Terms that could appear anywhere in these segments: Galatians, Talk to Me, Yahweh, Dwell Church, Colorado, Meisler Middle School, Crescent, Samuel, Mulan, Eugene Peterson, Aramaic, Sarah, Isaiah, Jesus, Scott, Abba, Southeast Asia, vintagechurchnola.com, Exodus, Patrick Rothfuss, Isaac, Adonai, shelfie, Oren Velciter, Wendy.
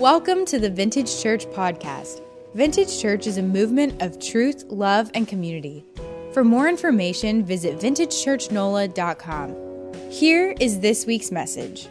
Welcome to the Vintage Church podcast. Vintage Church is a movement of truth, love, and community. For more information, visit vintagechurchnola.com. Here is this week's message.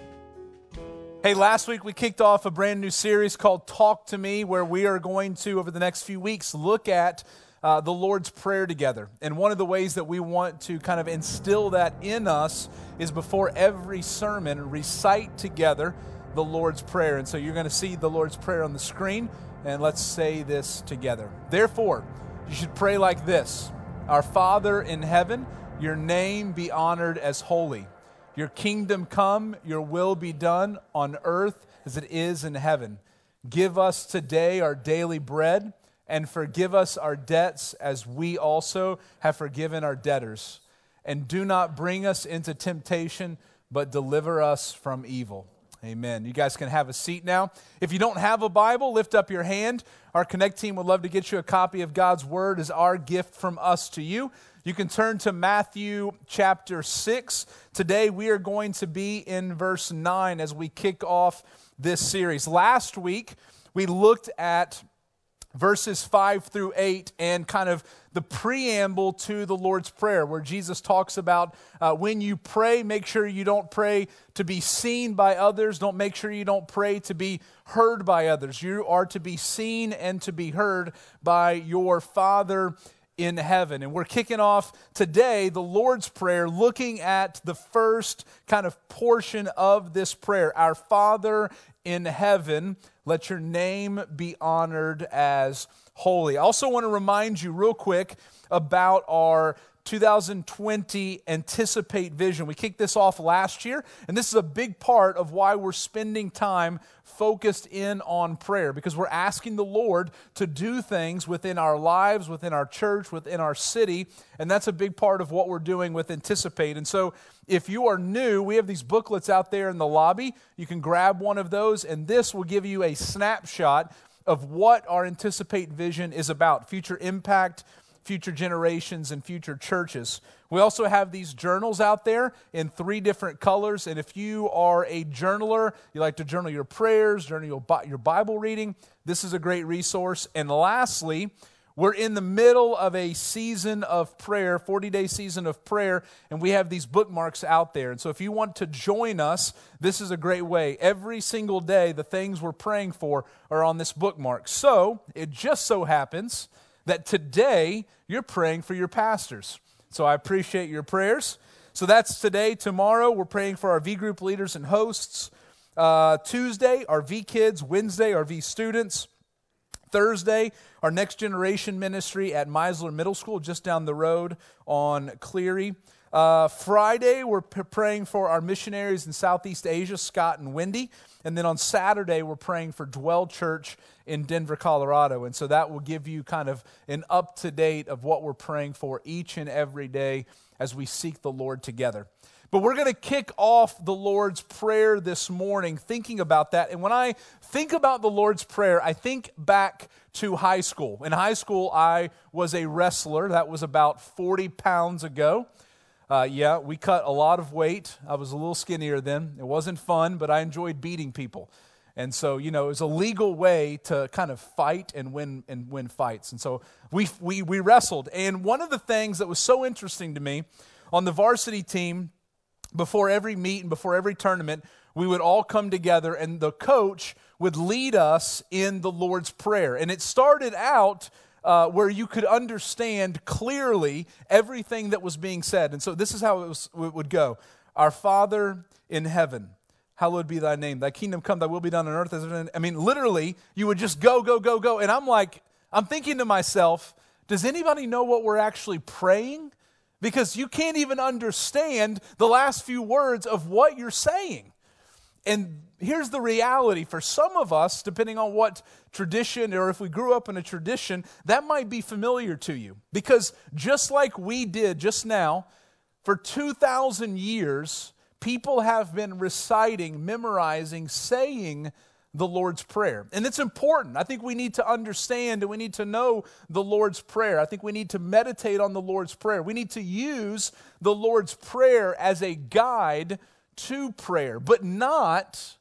Hey, last week we kicked off a brand new series called Talk to Me, where we are going to, over the next few weeks, look at the Lord's Prayer together. And one of the ways that we want to kind of instill that in us is before every sermon, recite together the Lord's Prayer. And so you're going to see the Lord's Prayer on the screen, and let's say this together. Therefore, you should pray like this. Our Father in heaven, your name be honored as holy. Your kingdom come, your will be done on earth as it is in heaven. Give us today our daily bread, and forgive us our debts as we also have forgiven our debtors. And do not bring us into temptation, but deliver us from evil. Amen. You guys can have a seat now. If you don't have a Bible, lift up your hand. Our Connect team would love to get you a copy of God's Word as our gift from us to you. You can turn to Matthew chapter 6. Today we are going to be in verse 9 as we kick off this series. Last week we looked at verses 5 through 8 and kind of the preamble to the Lord's Prayer, where Jesus talks about when you pray, make sure you don't pray to be seen by others. Don't make sure you don't pray to be heard by others. You are to be seen and to be heard by your Father in heaven. And we're kicking off today the Lord's Prayer, looking at the first kind of portion of this prayer. Our Father in heaven, let your name be honored as holy. I also want to remind you real quick about our 2020 Anticipate Vision. We kicked this off last year, and this is a big part of why we're spending time focused in on prayer, because we're asking the Lord to do things within our lives, within our church, within our city, and that's a big part of what we're doing with Anticipate. And so if you are new, we have these booklets out there in the lobby. You can grab one of those, and this will give you a snapshot of what our Anticipate Vision is about: future impact, future generations, and future churches. We also have these journals out there in three different colors, and if you are a journaler, you like to journal your prayers, journal your Bible reading, this is a great resource. And lastly, we're in the middle of a season of prayer, 40-day season of prayer, and we have these bookmarks out there. And so if you want to join us, this is a great way. Every single day, the things we're praying for are on this bookmark. So it just so happens that today you're praying for your pastors. So I appreciate your prayers. So that's today. Tomorrow, we're praying for our V group leaders and hosts. Tuesday, our V kids. Wednesday, our V students. Thursday, our next generation ministry at Meisler Middle School, just down the road on Cleary. Friday, we're praying for our missionaries in Southeast Asia, Scott and Wendy. And then on Saturday, we're praying for Dwell Church in Denver, Colorado. And so that will give you kind of an up-to-date of what we're praying for each and every day as we seek the Lord together. But we're going to kick off the Lord's Prayer this morning thinking about that. And when I think about the Lord's Prayer, I think back to high school. In high school, I was a wrestler. That was about 40 pounds ago. Yeah, we cut a lot of weight. I was a little skinnier then. It wasn't fun, but I enjoyed beating people. And so, you know, it was a legal way to kind of fight and win fights. And so we wrestled. And one of the things that was so interesting to me, on the varsity team, before every meet and before every tournament, we would all come together and the coach would lead us in the Lord's Prayer. And it started out where you could understand clearly everything that was being said. And so this is how it would go. Our Father in heaven, hallowed be thy name. Thy kingdom come, thy will be done on earth as it is in heaven. I mean, literally, you would just go. And I'm thinking to myself, does anybody know what we're actually praying? Because you can't even understand the last few words of what you're saying. And here's the reality. For some of us, depending on what tradition or if we grew up in a tradition, that might be familiar to you. Because just like we did just now, for 2,000 years, people have been reciting, memorizing, saying the Lord's Prayer. And it's important. I think we need to understand and we need to know the Lord's Prayer. I think we need to meditate on the Lord's Prayer. We need to use the Lord's Prayer as a guide to prayer, but not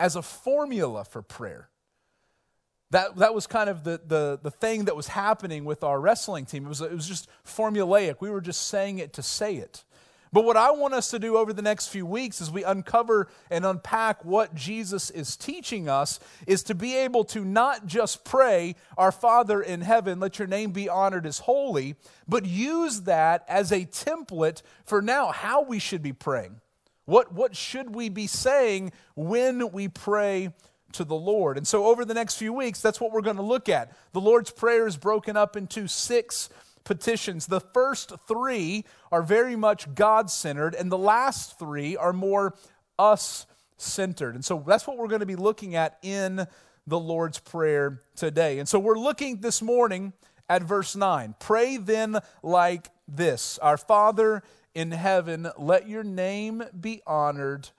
as a formula for prayer. That was kind of the thing that was happening with our wrestling team. It was just formulaic. We were just saying it to say it. But what I want us to do over the next few weeks as we uncover and unpack what Jesus is teaching us is to be able to not just pray, "Our Father in heaven, let your name be honored as holy," but use that as a template for now how we should be praying. What should we be saying when we pray to the Lord? And so over the next few weeks, that's what we're going to look at. The Lord's Prayer is broken up into 6 petitions. The first 3 are very much God-centered, and the last 3 are more us-centered. And so that's what we're going to be looking at in the Lord's Prayer today. And so we're looking this morning at verse 9. Pray then like this: Our Father in heaven, let your name be honored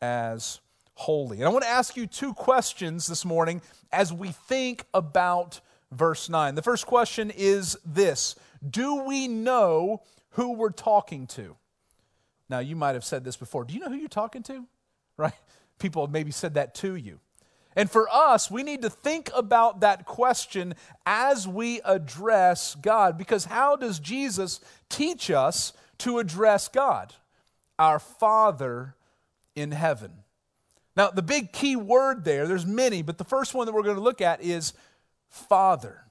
as holy. And I want to ask you 2 questions this morning as we think about verse 9. The first question is this: do we know who we're talking to? Now, you might have said this before. Do you know who you're talking to? Right? People have maybe said that to you. And for us, we need to think about that question as we address God, because how does Jesus teach us to address God? Our Father in heaven. Now, the big key word there's many, but the first one that we're going to look at is Father.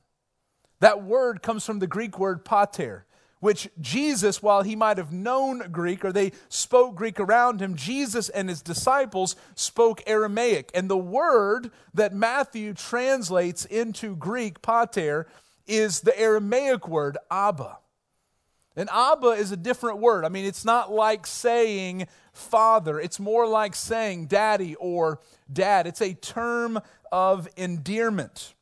That word comes from the Greek word pater, which Jesus, while he might have known Greek, or they spoke Greek around him, Jesus and his disciples spoke Aramaic. And the word that Matthew translates into Greek, pater, is the Aramaic word Abba. And Abba is a different word. I mean, it's not like saying father. It's more like saying daddy or dad. It's a term of endearment.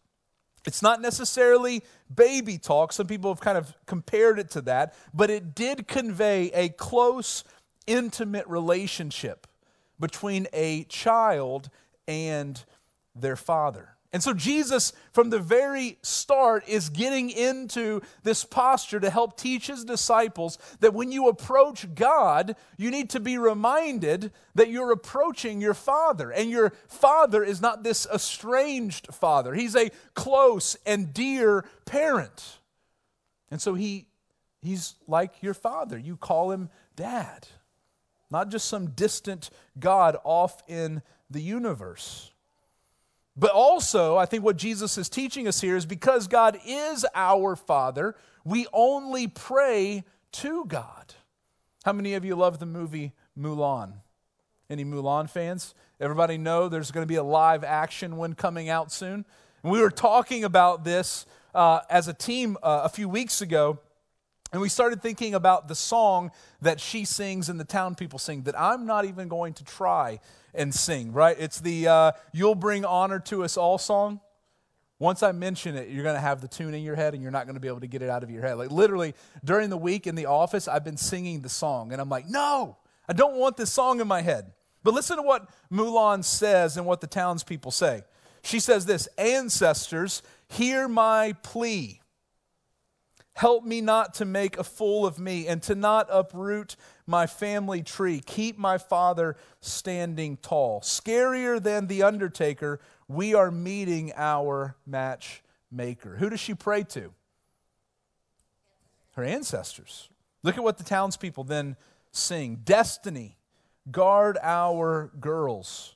It's not necessarily baby talk. Some people have kind of compared it to that. But it did convey a close, intimate relationship between a child and their father. And so Jesus, from the very start, is getting into this posture to help teach his disciples that when you approach God, you need to be reminded that you're approaching your Father. And your Father is not this estranged Father. He's a close and dear parent. And so he's like your Father. You call him Dad, not just some distant God off in the universe. But also, I think what Jesus is teaching us here is because God is our Father, we only pray to God. How many of you love the movie Mulan? Any Mulan fans? Everybody know there's going to be a live action one coming out soon. And we were talking about this as a team a few weeks ago, and we started thinking about the song that she sings and the town people sing that I'm not even going to try and sing, right? It's the You'll Bring Honor to Us All song. Once I mention it, you're going to have the tune in your head and you're not going to be able to get it out of your head. Like literally during the week in the office, I've been singing the song and I'm like, no, I don't want this song in my head. But listen to what Mulan says and what the townspeople say. She says this: ancestors, hear my plea. Help me not to make a fool of me and to not uproot my family tree. Keep my father standing tall. Scarier than the undertaker, we are meeting our matchmaker. Who does she pray to? Her ancestors. Look at what the townspeople then sing. Destiny, guard our girls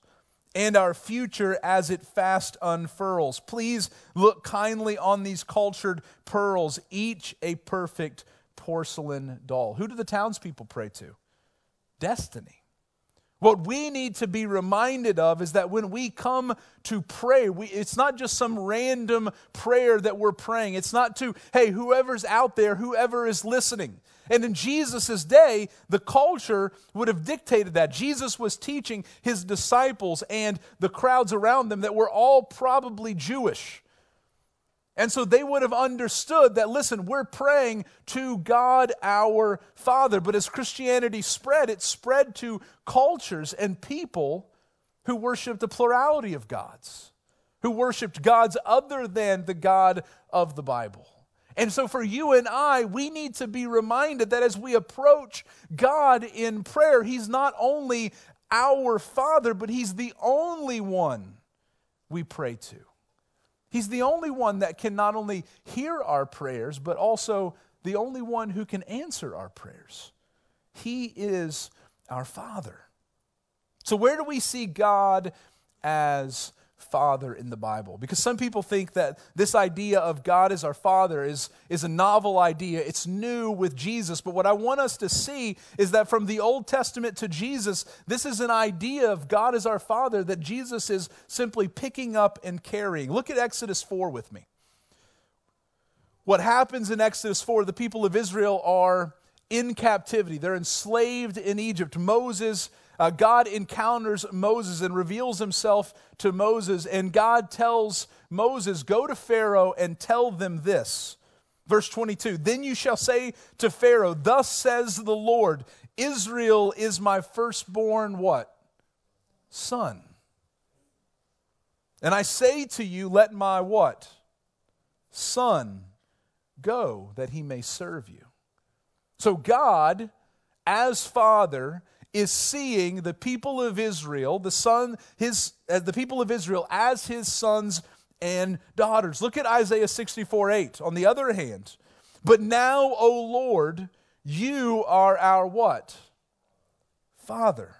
and our future as it fast unfurls. Please look kindly on these cultured pearls, each a perfect porcelain doll. Who do the townspeople pray to? Destiny. What we need to be reminded of is that when we come to pray, it's not just some random prayer that we're praying. It's not to, hey, whoever's out there, whoever is listening. And in Jesus' day, the culture would have dictated that. Jesus was teaching his disciples and the crowds around them that were all probably Jewish. And so they would have understood that, listen, we're praying to God our Father. But as Christianity spread, it spread to cultures and people who worshiped a plurality of gods, who worshiped gods other than the God of the Bible. And so for you and I, we need to be reminded that as we approach God in prayer, He's not only our Father, but He's the only one we pray to. He's the only one that can not only hear our prayers, but also the only one who can answer our prayers. He is our Father. So where do we see God as Father in the Bible? Because some people think that this idea of God as our Father is a novel idea. It's new with Jesus. But what I want us to see is that from the Old Testament to Jesus, this is an idea of God as our Father that Jesus is simply picking up and carrying. Look at Exodus 4 with me. What happens in Exodus 4, the people of Israel are in captivity. They're enslaved in Egypt. God encounters Moses and reveals himself to Moses, and God tells Moses, go to Pharaoh and tell them this. Verse 22, then you shall say to Pharaoh, thus says the Lord, Israel is my firstborn, what? Son. And I say to you, let my what? Son go, that he may serve you. So God, as Father, is seeing the people of Israel, the people of Israel as his sons and daughters. Look at Isaiah 64:8. On the other hand, but now, O Lord, you are our what? Father.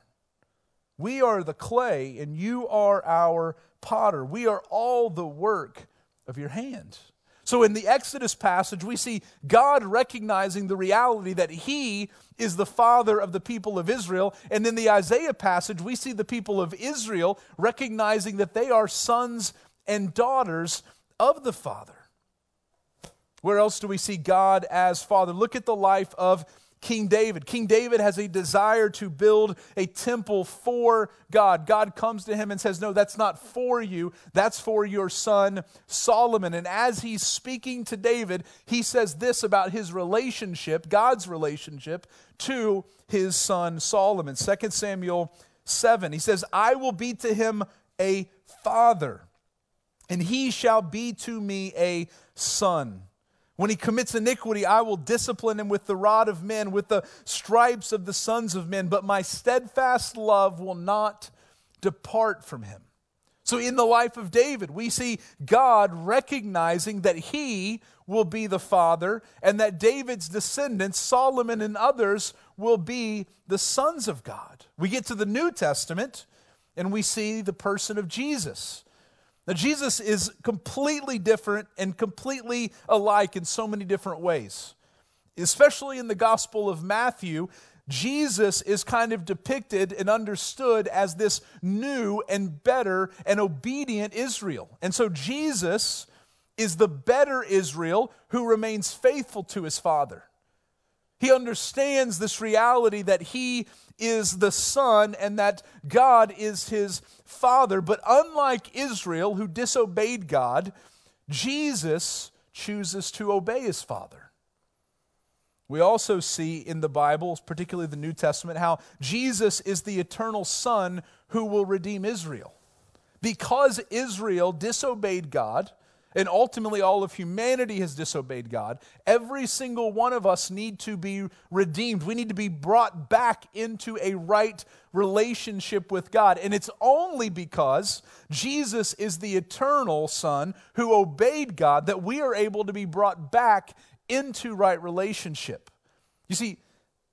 We are the clay, and you are our potter. We are all the work of your hand. So in the Exodus passage, we see God recognizing the reality that he is the Father of the people of Israel. And in the Isaiah passage, we see the people of Israel recognizing that they are sons and daughters of the Father. Where else do we see God as Father? Look at the life of King David. King David has a desire to build a temple for God. God comes to him and says, no, that's not for you. That's for your son Solomon. And as he's speaking to David, he says this about his relationship, God's relationship to his son Solomon. 2 Samuel 7, he says, I will be to him a father, and he shall be to me a son. When he commits iniquity, I will discipline him with the rod of men, with the stripes of the sons of men, but my steadfast love will not depart from him. So in the life of David, we see God recognizing that he will be the father and that David's descendants, Solomon and others, will be the sons of God. We get to the New Testament and we see the person of Jesus. Now, Jesus is completely different and completely alike in so many different ways. Especially in the Gospel of Matthew, Jesus is kind of depicted and understood as this new and better and obedient Israel. And so Jesus is the better Israel who remains faithful to his Father. He understands this reality that he is the son and that God is his father. But unlike Israel, who disobeyed God, Jesus chooses to obey his father. We also see in the Bible, particularly the New Testament, how Jesus is the eternal son who will redeem Israel. Because Israel disobeyed God, and ultimately all of humanity has disobeyed God, every single one of us need to be redeemed. We need to be brought back into a right relationship with God. And it's only because Jesus is the eternal Son who obeyed God that we are able to be brought back into right relationship. You see,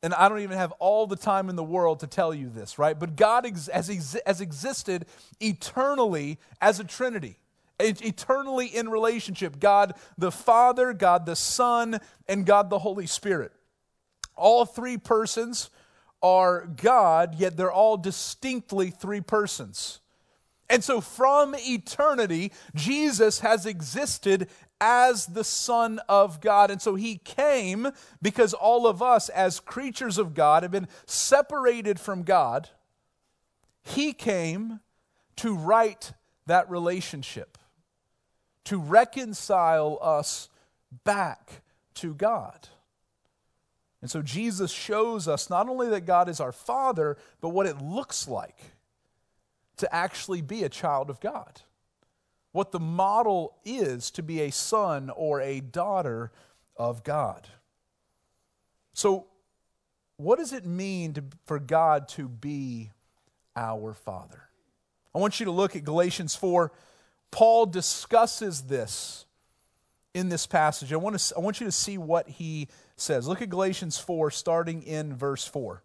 and I don't even have all the time in the world to tell you this, right? But God has existed eternally as a Trinity. Eternally in relationship, God the Father, God the Son, and God the Holy Spirit. All three persons are God, yet they're all distinctly three persons. And so from eternity, Jesus has existed as the Son of God. And so he came because all of us as creatures of God have been separated from God. He came to right that relationship, to reconcile us back to God. And so Jesus shows us not only that God is our Father, but what it looks like to actually be a child of God, what the model is to be a son or a daughter of God. So what does it mean for God to be our Father? I want you to look at Galatians 4, Paul discusses this in this passage. I want you to see what he says. Look at Galatians 4, starting in verse 4.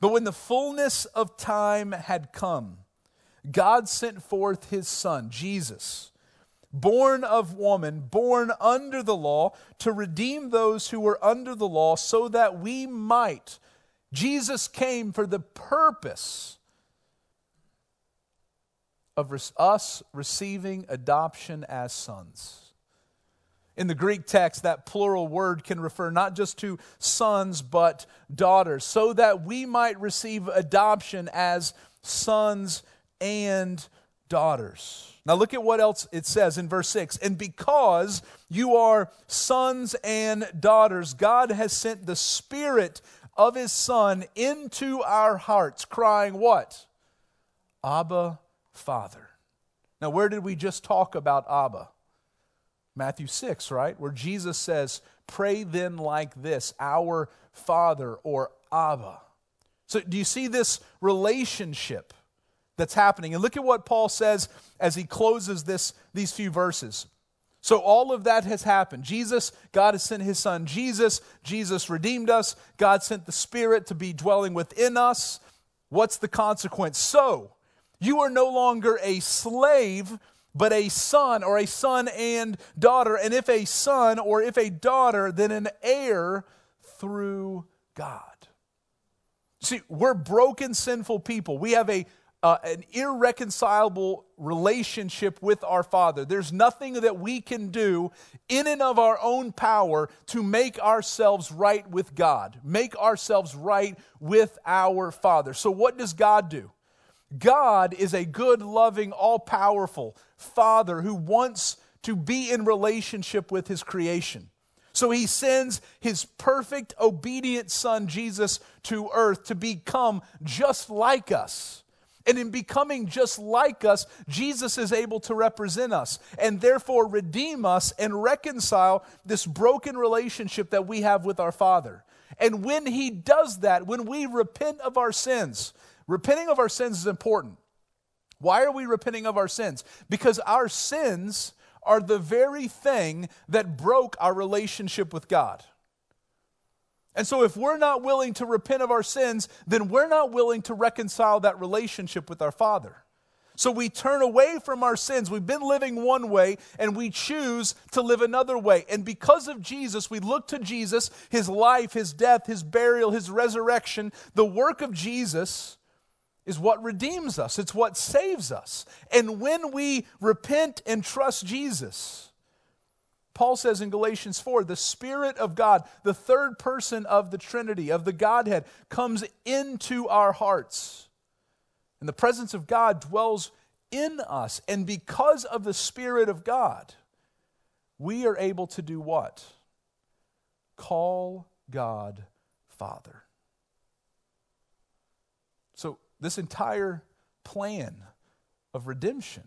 But when the fullness of time had come, God sent forth his Son, Jesus, born of woman, born under the law, to redeem those who were under the law, so that we might. Jesus came for the purpose of us receiving adoption as sons. In the Greek text, that plural word can refer not just to sons, but daughters, so that we might receive adoption as sons and daughters. Now look at what else it says in verse 6. And because you are sons and daughters, God has sent the Spirit of His Son into our hearts, crying what? Abba, Father. Now where did we just talk about Abba? Matthew 6, right? Where Jesus says, pray then like this, our Father, or Abba. So do you see this relationship that's happening? And look at what Paul says as he closes these few verses. So all of that has happened. Jesus, God has sent His Son. Jesus redeemed us. God sent the Spirit to be dwelling within us. What's the consequence? So you are no longer a slave, but a son, or a son and daughter. And if a son or if a daughter, then an heir through God. See, we're broken, sinful people. We have an irreconcilable relationship with our Father. There's nothing that we can do in and of our own power to make ourselves right with God, make ourselves right with our Father. So what does God do? God is a good, loving, all-powerful Father who wants to be in relationship with His creation. So He sends His perfect, obedient Son, Jesus, to earth to become just like us. And in becoming just like us, Jesus is able to represent us and therefore redeem us and reconcile this broken relationship that we have with our Father. And when He does that, when we repent of our sins, repenting of our sins is important. Why are we repenting of our sins? Because our sins are the very thing that broke our relationship with God. And so if we're not willing to repent of our sins, then we're not willing to reconcile that relationship with our Father. So we turn away from our sins. We've been living one way, and we choose to live another way. And because of Jesus, we look to Jesus, His life, His death, His burial, His resurrection, the work of Jesus is what redeems us. It's what saves us. And when we repent and trust Jesus, Paul says in Galatians 4, the Spirit of God, the third person of the Trinity, of the Godhead, comes into our hearts. And the presence of God dwells in us. And because of the Spirit of God, we are able to do what? Call God Father. So, this entire plan of redemption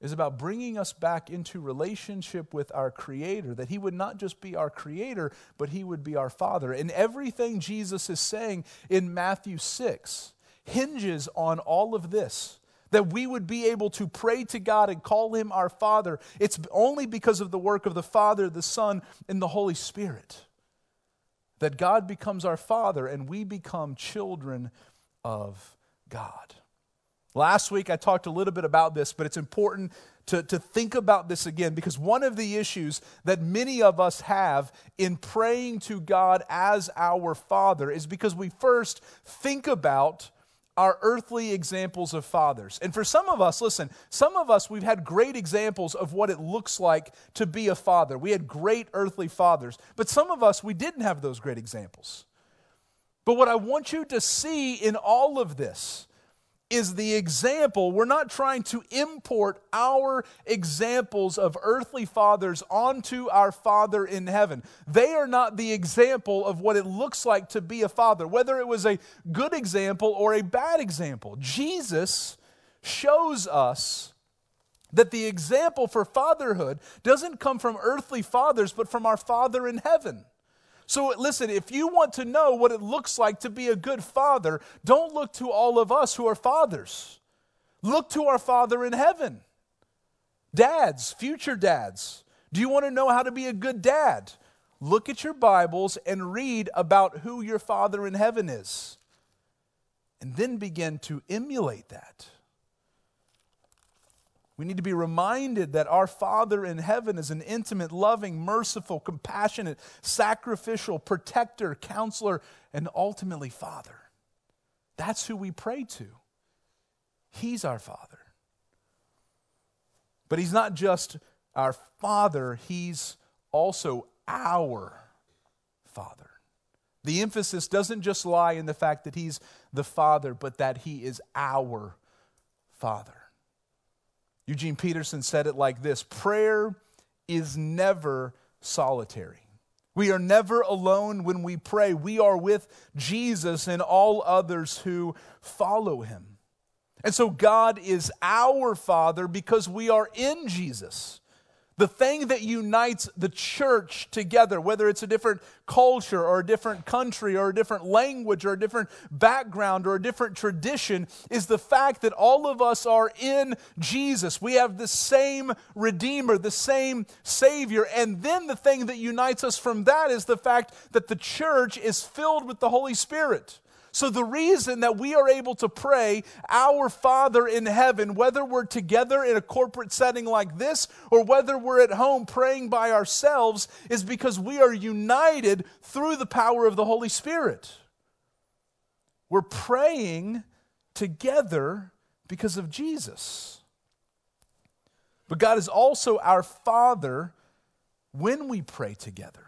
is about bringing us back into relationship with our Creator, that He would not just be our Creator, but He would be our Father. And everything Jesus is saying in Matthew 6 hinges on all of this, that we would be able to pray to God and call Him our Father. It's only because of the work of the Father, the Son, and the Holy Spirit that God becomes our Father and we become children of God. Last week I talked a little bit about this, but it's important to think about this again, because one of the issues that many of us have in praying to God as our Father is because we first think about our earthly examples of fathers. And for some of us, listen, some of us, we've had great examples of what it looks like to be a father. We had great earthly fathers, but some of us, we didn't have those great examples. But what I want you to see in all of this is the example. We're not trying to import our examples of earthly fathers onto our Father in heaven. They are not the example of what it looks like to be a father, whether it was a good example or a bad example. Jesus shows us that the example for fatherhood doesn't come from earthly fathers, but from our Father in heaven. So listen, if you want to know what it looks like to be a good father, don't look to all of us who are fathers. Look to our Father in heaven. Dads, future dads, do you want to know how to be a good dad? Look at your Bibles and read about who your Father in heaven is. And then begin to emulate that. We need to be reminded that our Father in heaven is an intimate, loving, merciful, compassionate, sacrificial, protector, counselor, and ultimately Father. That's who we pray to. He's our Father. But He's not just our Father, He's also our Father. The emphasis doesn't just lie in the fact that He's the Father, but that He is our Father. Eugene Peterson said it like this: prayer is never solitary. We are never alone when we pray. We are with Jesus and all others who follow Him. And so God is our Father because we are in Jesus. The thing that unites the church together, whether it's a different culture or a different country or a different language or a different background or a different tradition, is the fact that all of us are in Jesus. We have the same Redeemer, the same Savior. And then the thing that unites us from that is the fact that the church is filled with the Holy Spirit. So the reason that we are able to pray, our Father in heaven, whether we're together in a corporate setting like this or whether we're at home praying by ourselves, is because we are united through the power of the Holy Spirit. We're praying together because of Jesus. But God is also our Father when we pray together.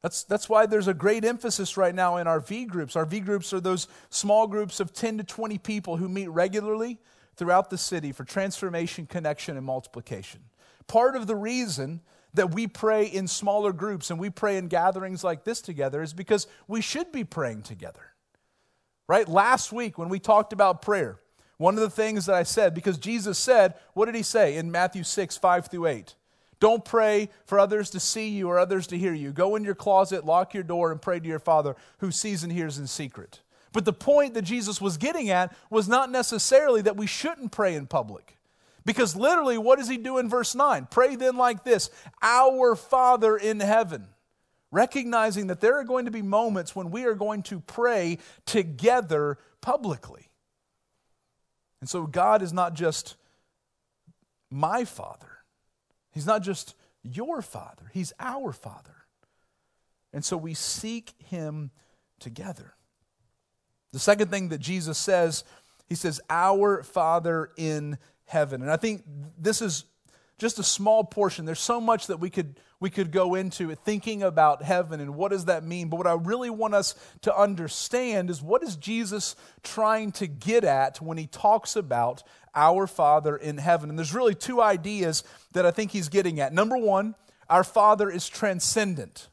That's why there's a great emphasis right now in our V groups. Our V groups are those small groups of 10 to 20 people who meet regularly throughout the city for transformation, connection, and multiplication. Part of the reason that we pray in smaller groups and we pray in gatherings like this together is because we should be praying together, right? Last week when we talked about prayer, one of the things that I said, because Jesus said, what did He say in Matthew 6, 5 through 8? Don't pray for others to see you or others to hear you. Go in your closet, lock your door, and pray to your Father who sees and hears in secret. But the point that Jesus was getting at was not necessarily that we shouldn't pray in public. Because literally, what does He do in verse 9? Pray then like this: our Father in heaven. Recognizing that there are going to be moments when we are going to pray together publicly. And so God is not just my Father. He's not just your Father. He's our Father. And so we seek Him together. The second thing that Jesus says, He says, our Father in heaven. And I think this is just a small portion. There's so much that we could go into thinking about heaven and what does that mean. But what I really want us to understand is, what is Jesus trying to get at when He talks about our Father in heaven? And there's really two ideas that I think He's getting at. Number one, our Father is transcendent.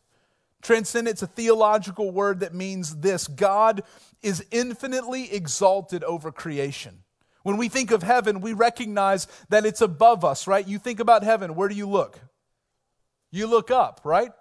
Transcendent is a theological word that means this: God is infinitely exalted over creation. When we think of heaven, we recognize that it's above us, right? You think about heaven, where do you look? You look up, right?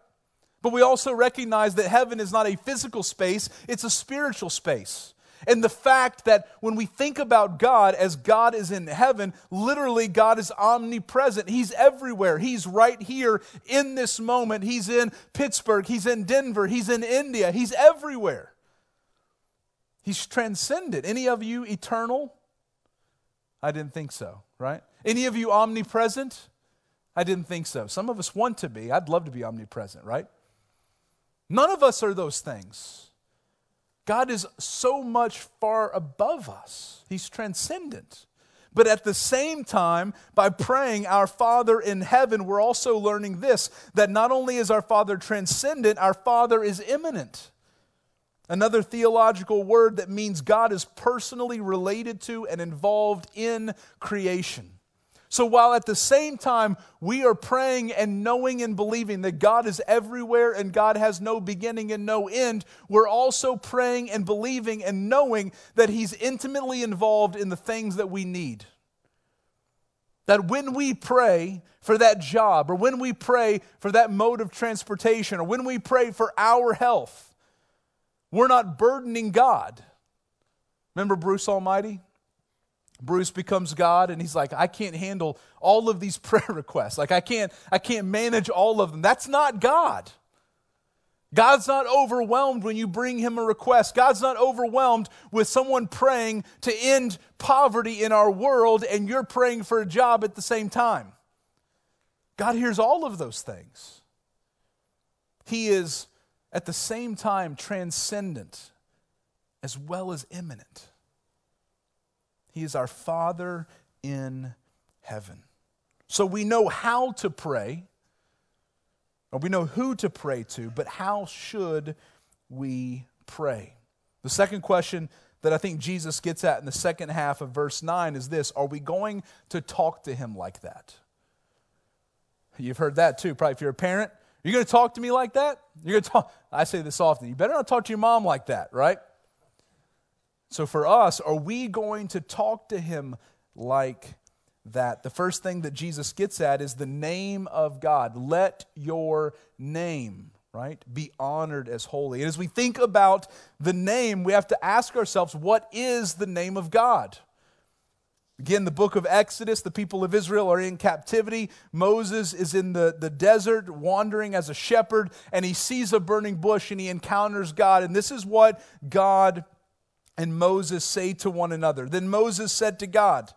But we also recognize that heaven is not a physical space, it's a spiritual space. And the fact that when we think about God as God is in heaven, literally God is omnipresent. He's everywhere. He's right here in this moment. He's in Pittsburgh. He's in Denver. He's in India. He's everywhere. He's transcendent. Any of you eternal? I didn't think so, right? Any of you omnipresent? I didn't think so. Some of us want to be. I'd love to be omnipresent, right? None of us are those things. God is so much far above us. He's transcendent. But at the same time, by praying our Father in heaven, we're also learning this, that not only is our Father transcendent, our Father is immanent. Another theological word that means God is personally related to and involved in creation. So while at the same time we are praying and knowing and believing that God is everywhere and God has no beginning and no end, we're also praying and believing and knowing that He's intimately involved in the things that we need. That when we pray for that job, or when we pray for that mode of transportation, or when we pray for our health, we're not burdening God. Remember Bruce Almighty? Bruce becomes God, and he's like, I can't handle all of these prayer requests. Like, I can't manage all of them. That's not God. God's not overwhelmed when you bring him a request. God's not overwhelmed with someone praying to end poverty in our world, and you're praying for a job at the same time. God hears all of those things. He is, at the same time, transcendent as well as immanent. He is our Father in heaven. So we know how to pray, or we know who to pray to, but how should we pray? The second question that I think Jesus gets at in the second half of verse 9 is this: are we going to talk to him like that? You've heard that too, probably if you're a parent. You're going to talk to me like that? You're going to talk. I say this often. You better not talk to your mom like that, right? So for us, are we going to talk to him like that? The first thing that Jesus gets at is the name of God. Let your name, right, be honored as holy. And as we think about the name, we have to ask ourselves, what is the name of God? Again, the book of Exodus, the people of Israel are in captivity. Moses is in the desert wandering as a shepherd, and he sees a burning bush and he encounters God. And this is what God and Moses say to one another. Then Moses said to God,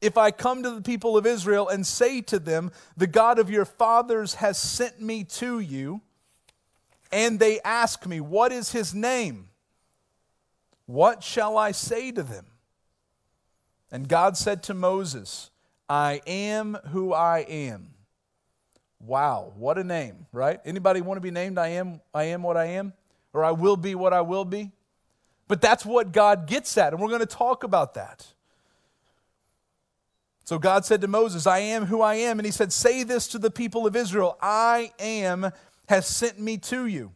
if I come to the people of Israel and say to them, the God of your fathers has sent me to you, and they ask me, what is his name? What shall I say to them? And God said to Moses, I am who I am. Wow, what a name, right? Anybody want to be named I am what I am? Or I will be what I will be? But that's what God gets at, and we're going to talk about that. So God said to Moses, I am who I am. And he said, say this to the people of Israel, I am has sent me to you.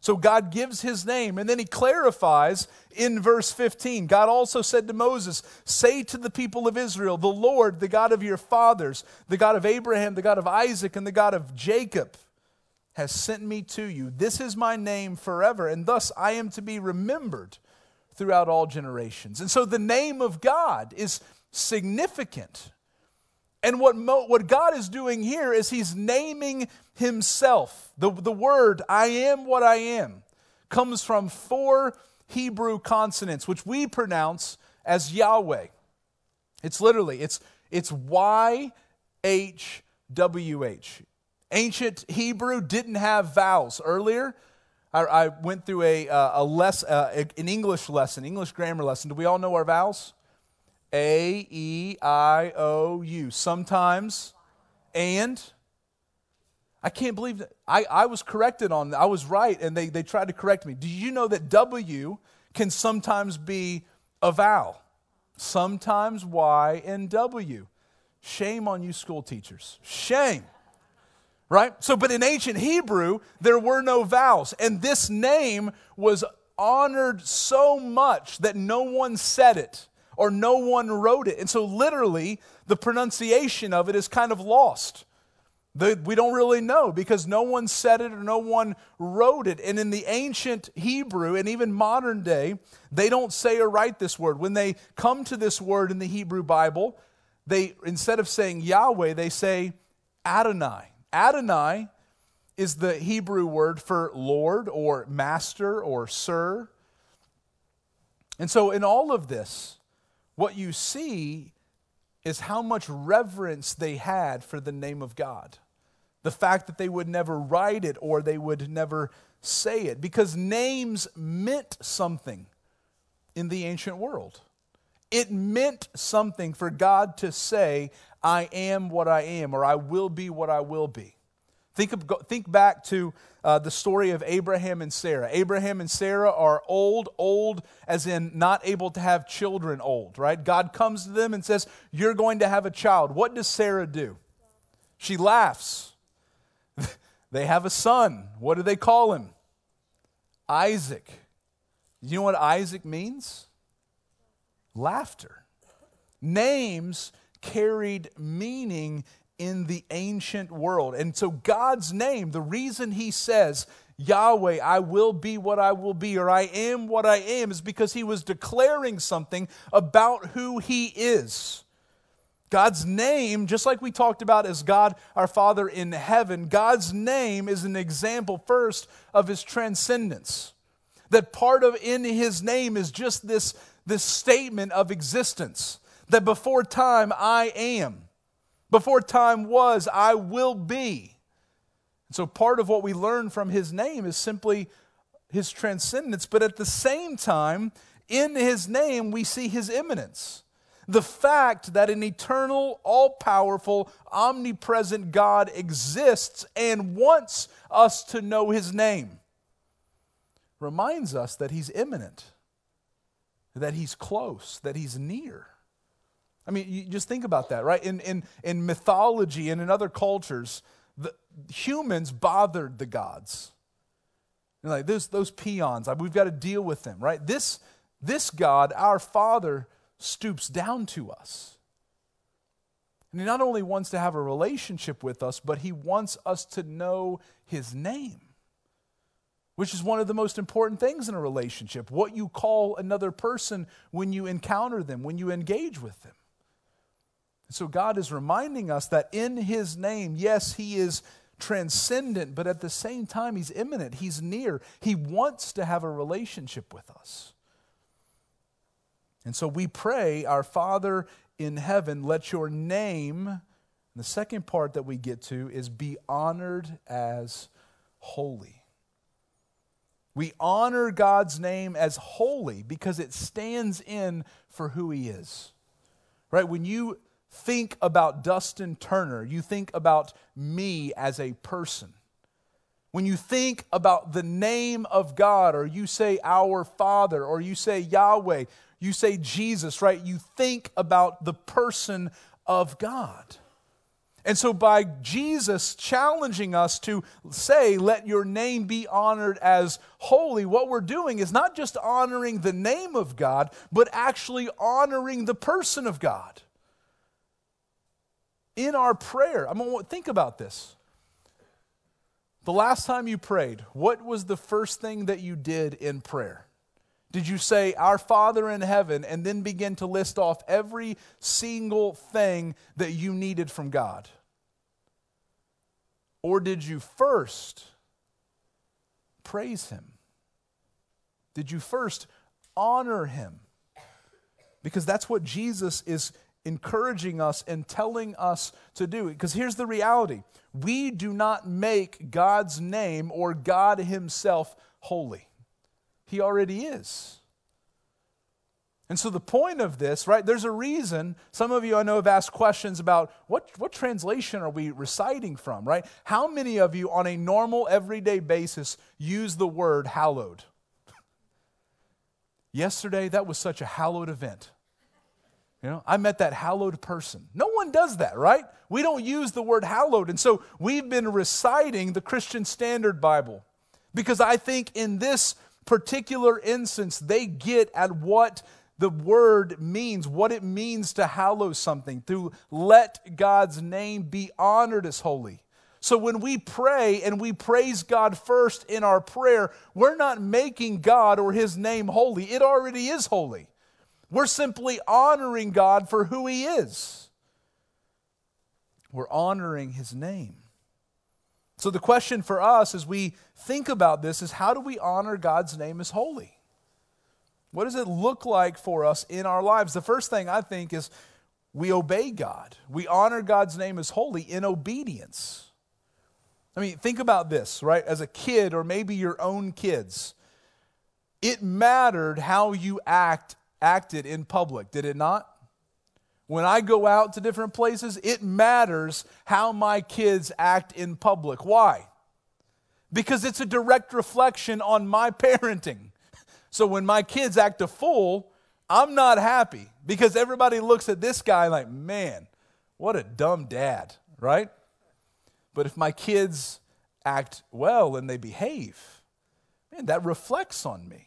So God gives his name, and then he clarifies in verse 15. God also said to Moses, say to the people of Israel, the Lord, the God of your fathers, the God of Abraham, the God of Isaac, and the God of Jacob, has sent me to you. This is my name forever, and thus I am to be remembered throughout all generations. And so the name of God is significant. And what God is doing here is he's naming himself. The word, I am what I am, comes from 4 Hebrew consonants, which we pronounce as Yahweh. It's literally, it's YHWH. Ancient Hebrew didn't have vowels. Earlier, I went through an English grammar lesson. Do we all know our vowels? A, E, I, O, U. Sometimes, and. I can't believe that. I was corrected on, I was right, and they tried to correct me. Did you know that W can sometimes be a vowel? Sometimes Y and W. Shame on you school teachers. Shame. Right? So, but in ancient Hebrew, there were no vowels. And this name was honored so much that no one said it or no one wrote it. And so literally, the pronunciation of it is kind of lost. We don't really know because no one said it or no one wrote it. And in the ancient Hebrew and even modern day, they don't say or write this word. When they come to this word in the Hebrew Bible, they, instead of saying Yahweh, they say Adonai. Adonai is the Hebrew word for Lord or Master or Sir. And so in all of this, what you see is how much reverence they had for the name of God. The fact that they would never write it or they would never say it, because names meant something in the ancient world. It meant something for God to say, I am what I am, or I will be what I will be. Think back to the story of Abraham and Sarah. Abraham and Sarah are old as in not able to have children old, right? God comes to them and says, you're going to have a child. What does Sarah do? She laughs. They have a son. What do they call him? Isaac. You know what Isaac means? Laughter. Names carried meaning in the ancient world. And so God's name, the reason he says Yahweh, I will be what I will be, or I am what I am, is because he was declaring something about who he is. God's name, just like we talked about as God, our Father in heaven, God's name is an example first of his transcendence. That part of in his name is just this statement of existence. That before time, I am. Before time was, I will be. And so part of what we learn from his name is simply his transcendence. But at the same time, in his name, we see his immanence. The fact that an eternal, all-powerful, omnipresent God exists and wants us to know his name reminds us that he's immanent, that he's close, that he's near. I mean, you just think about that, right? In mythology and in other cultures, the humans bothered the gods. And like those peons, we've got to deal with them, right? This God, our Father, stoops down to us. And he not only wants to have a relationship with us, but he wants us to know his name, which is one of the most important things in a relationship, what you call another person when you encounter them, when you engage with them. So God is reminding us that in his name, yes, he is transcendent, but at the same time, he's immanent, he's near. He wants to have a relationship with us. And so we pray, our Father in heaven, let your name, and the second part that we get to is be honored as holy. We honor God's name as holy because it stands in for who he is. Right? When you think about Dustin Turner, you think about me as a person. When you think about the name of God, or you say our Father, or you say Yahweh, you say Jesus, right? You think about the person of God. And so by Jesus challenging us to say, let your name be honored as holy, what we're doing is not just honoring the name of God, but actually honoring the person of God. In our prayer, think about this. The last time you prayed, what was the first thing that you did in prayer? Did you say, our Father in heaven, and then begin to list off every single thing that you needed from God? Or did you first praise him? Did you first honor him? Because that's what Jesus is encouraging us and telling us to do. Because here's the reality. We do not make God's name or God himself holy. He already is. And so the point of this, right, there's a reason some of you I know have asked questions about what translation are we reciting from, right? How many of you on a normal everyday basis use the word hallowed? Yesterday, that was such a hallowed event. You know, I met that hallowed person. No one does that, right? We don't use the word hallowed. And so we've been reciting the Christian Standard Bible because I think in this particular instance, they get at what the word means, what it means to hallow something, to let God's name be honored as holy. So when we pray and we praise God first in our prayer, we're not making God or his name holy. It already is holy. We're simply honoring God for who he is. We're honoring his name. So the question for us as we think about this is, how do we honor God's name as holy? What does it look like for us in our lives? The first thing I think is we obey God. We honor God's name as holy in obedience. I mean, think about this, right? As a kid or maybe your own kids, it mattered how you acted in public, did it not? When I go out to different places, it matters how my kids act in public. Why? Because it's a direct reflection on my parenting. So when my kids act a fool, I'm not happy because everybody looks at this guy like, man, what a dumb dad, right? But if my kids act well and they behave, man, that reflects on me.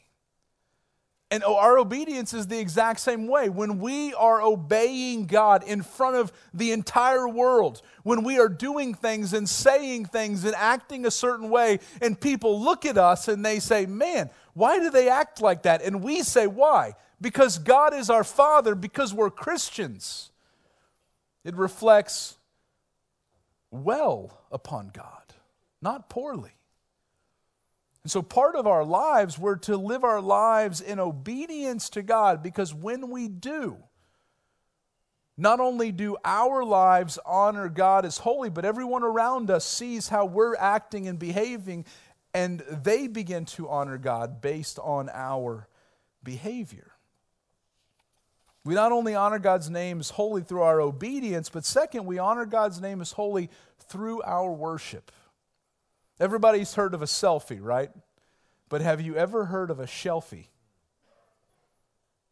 And our obedience is the exact same way. When we are obeying God in front of the entire world, when we are doing things and saying things and acting a certain way, and people look at us and they say, man, why do they act like that? And we say, why? Because God is our Father, because we're Christians. It reflects well upon God, not poorly. And so part of our lives, we're to live our lives in obedience to God, because when we do, not only do our lives honor God as holy, but everyone around us sees how we're acting and behaving, and they begin to honor God based on our behavior. We not only honor God's name as holy through our obedience, but second, we honor God's name as holy through our worship. Everybody's heard of a selfie, right? But have you ever heard of a shelfie?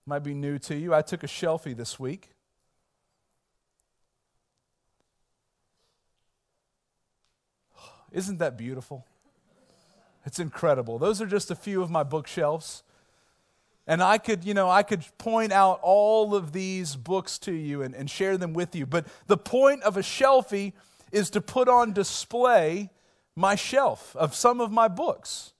Might be new to you. I took a shelfie this week. Isn't that beautiful? It's incredible. Those are just a few of my bookshelves. And I could point out all of these books to you and share them with you. But the point of a shelfie is to put on display my shelf of some of my books,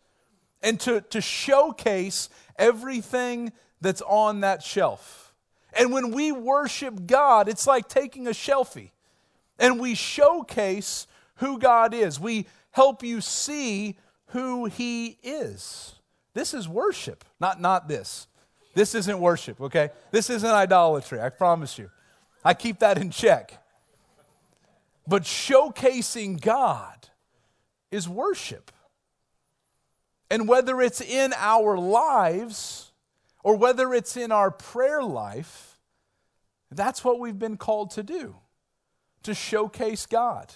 and to showcase everything that's on that shelf. And when we worship God, it's like taking a shelfie, and we showcase who God is. We help you see who He is. This is worship, not this. This isn't worship, okay? This isn't idolatry, I promise you. I keep that in check. But showcasing God is worship. And whether it's in our lives or whether it's in our prayer life, that's what we've been called to do, to showcase God.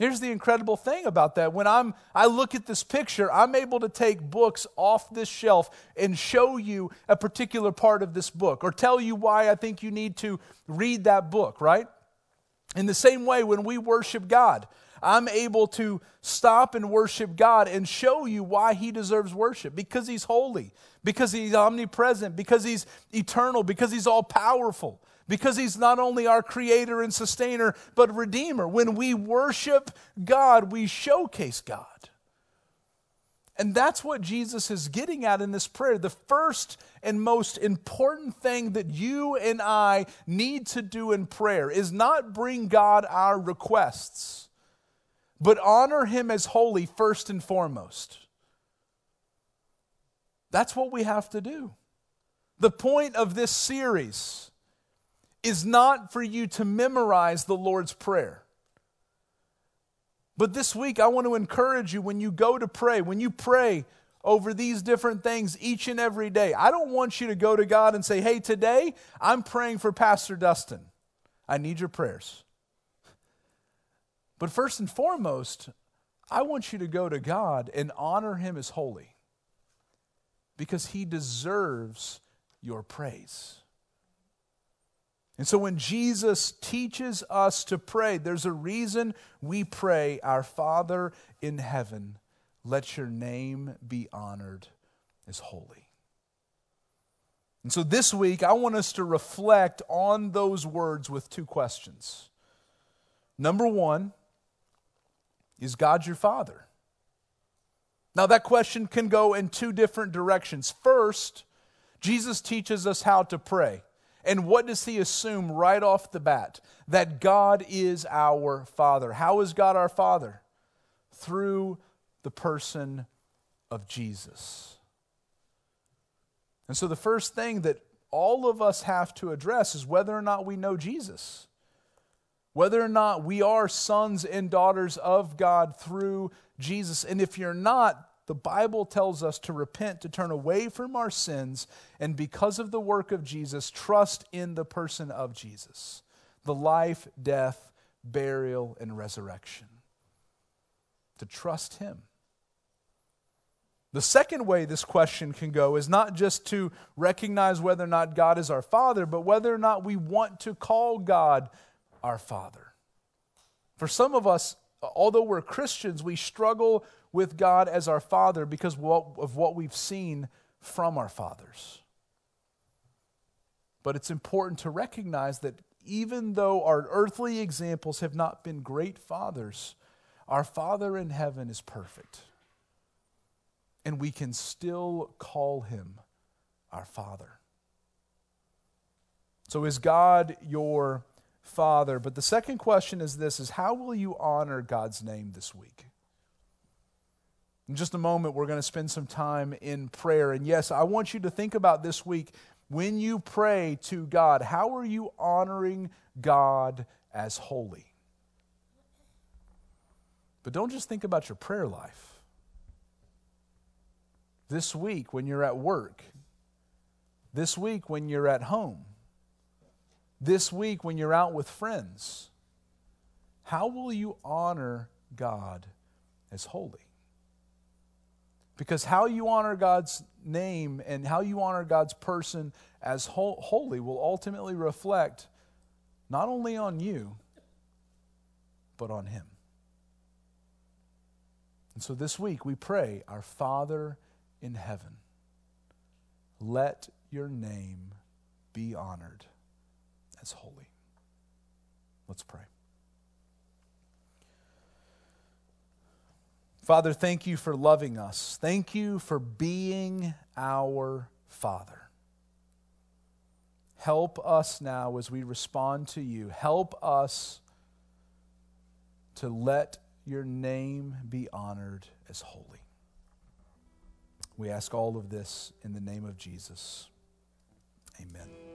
Here's the incredible thing about that. When I look at this picture, I'm able to take books off this shelf and show you a particular part of this book, or tell you why I think you need to read that book, right? In the same way, when we worship God, I'm able to stop and worship God and show you why He deserves worship. Because He's holy, because He's omnipresent, because He's eternal, because He's all-powerful, because He's not only our Creator and Sustainer, but Redeemer. When we worship God, we showcase God. And that's what Jesus is getting at in this prayer. The first and most important thing that you and I need to do in prayer is not bring God our requests, but honor Him as holy first and foremost. That's what we have to do. The point of this series is not for you to memorize the Lord's Prayer. But this week, I want to encourage you, when you go to pray, when you pray over these different things each and every day, I don't want you to go to God and say, hey, today I'm praying for Pastor Dustin. I need your prayers. But first and foremost, I want you to go to God and honor Him as holy, because He deserves your praise. And so when Jesus teaches us to pray, there's a reason we pray, our Father in heaven, let your name be honored as holy. And so this week, I want us to reflect on those words with two questions. Number one, is God your Father? Now that question can go in two different directions. First, Jesus teaches us how to pray. And what does He assume right off the bat? That God is our Father. How is God our Father? Through the person of Jesus. And so the first thing that all of us have to address is whether or not we know Jesus. Whether or not we are sons and daughters of God through Jesus. And if you're not, the Bible tells us to repent, to turn away from our sins, and because of the work of Jesus, trust in the person of Jesus. The life, death, burial, and resurrection. To trust Him. The second way this question can go is not just to recognize whether or not God is our Father, but whether or not we want to call God our Father. For some of us, although we're Christians, we struggle with God as our Father because of what we've seen from our fathers. But it's important to recognize that even though our earthly examples have not been great fathers, our Father in heaven is perfect. And we can still call him our Father. So is God your Father? But the second question is this, is how will you honor God's name this week? In just a moment, we're going to spend some time in prayer. And yes, I want you to think about this week, when you pray to God, how are you honoring God as holy? But don't just think about your prayer life. This week when you're at work, this week when you're at home, this week when you're out with friends, how will you honor God as holy? Because how you honor God's name and how you honor God's person as holy will ultimately reflect not only on you, but on him. And so this week we pray, our Father in heaven, let your name be honored as holy. Let's pray. Father, thank you for loving us. Thank you for being our Father. Help us now as we respond to you. Help us to let your name be honored as holy. We ask all of this in the name of Jesus. Amen.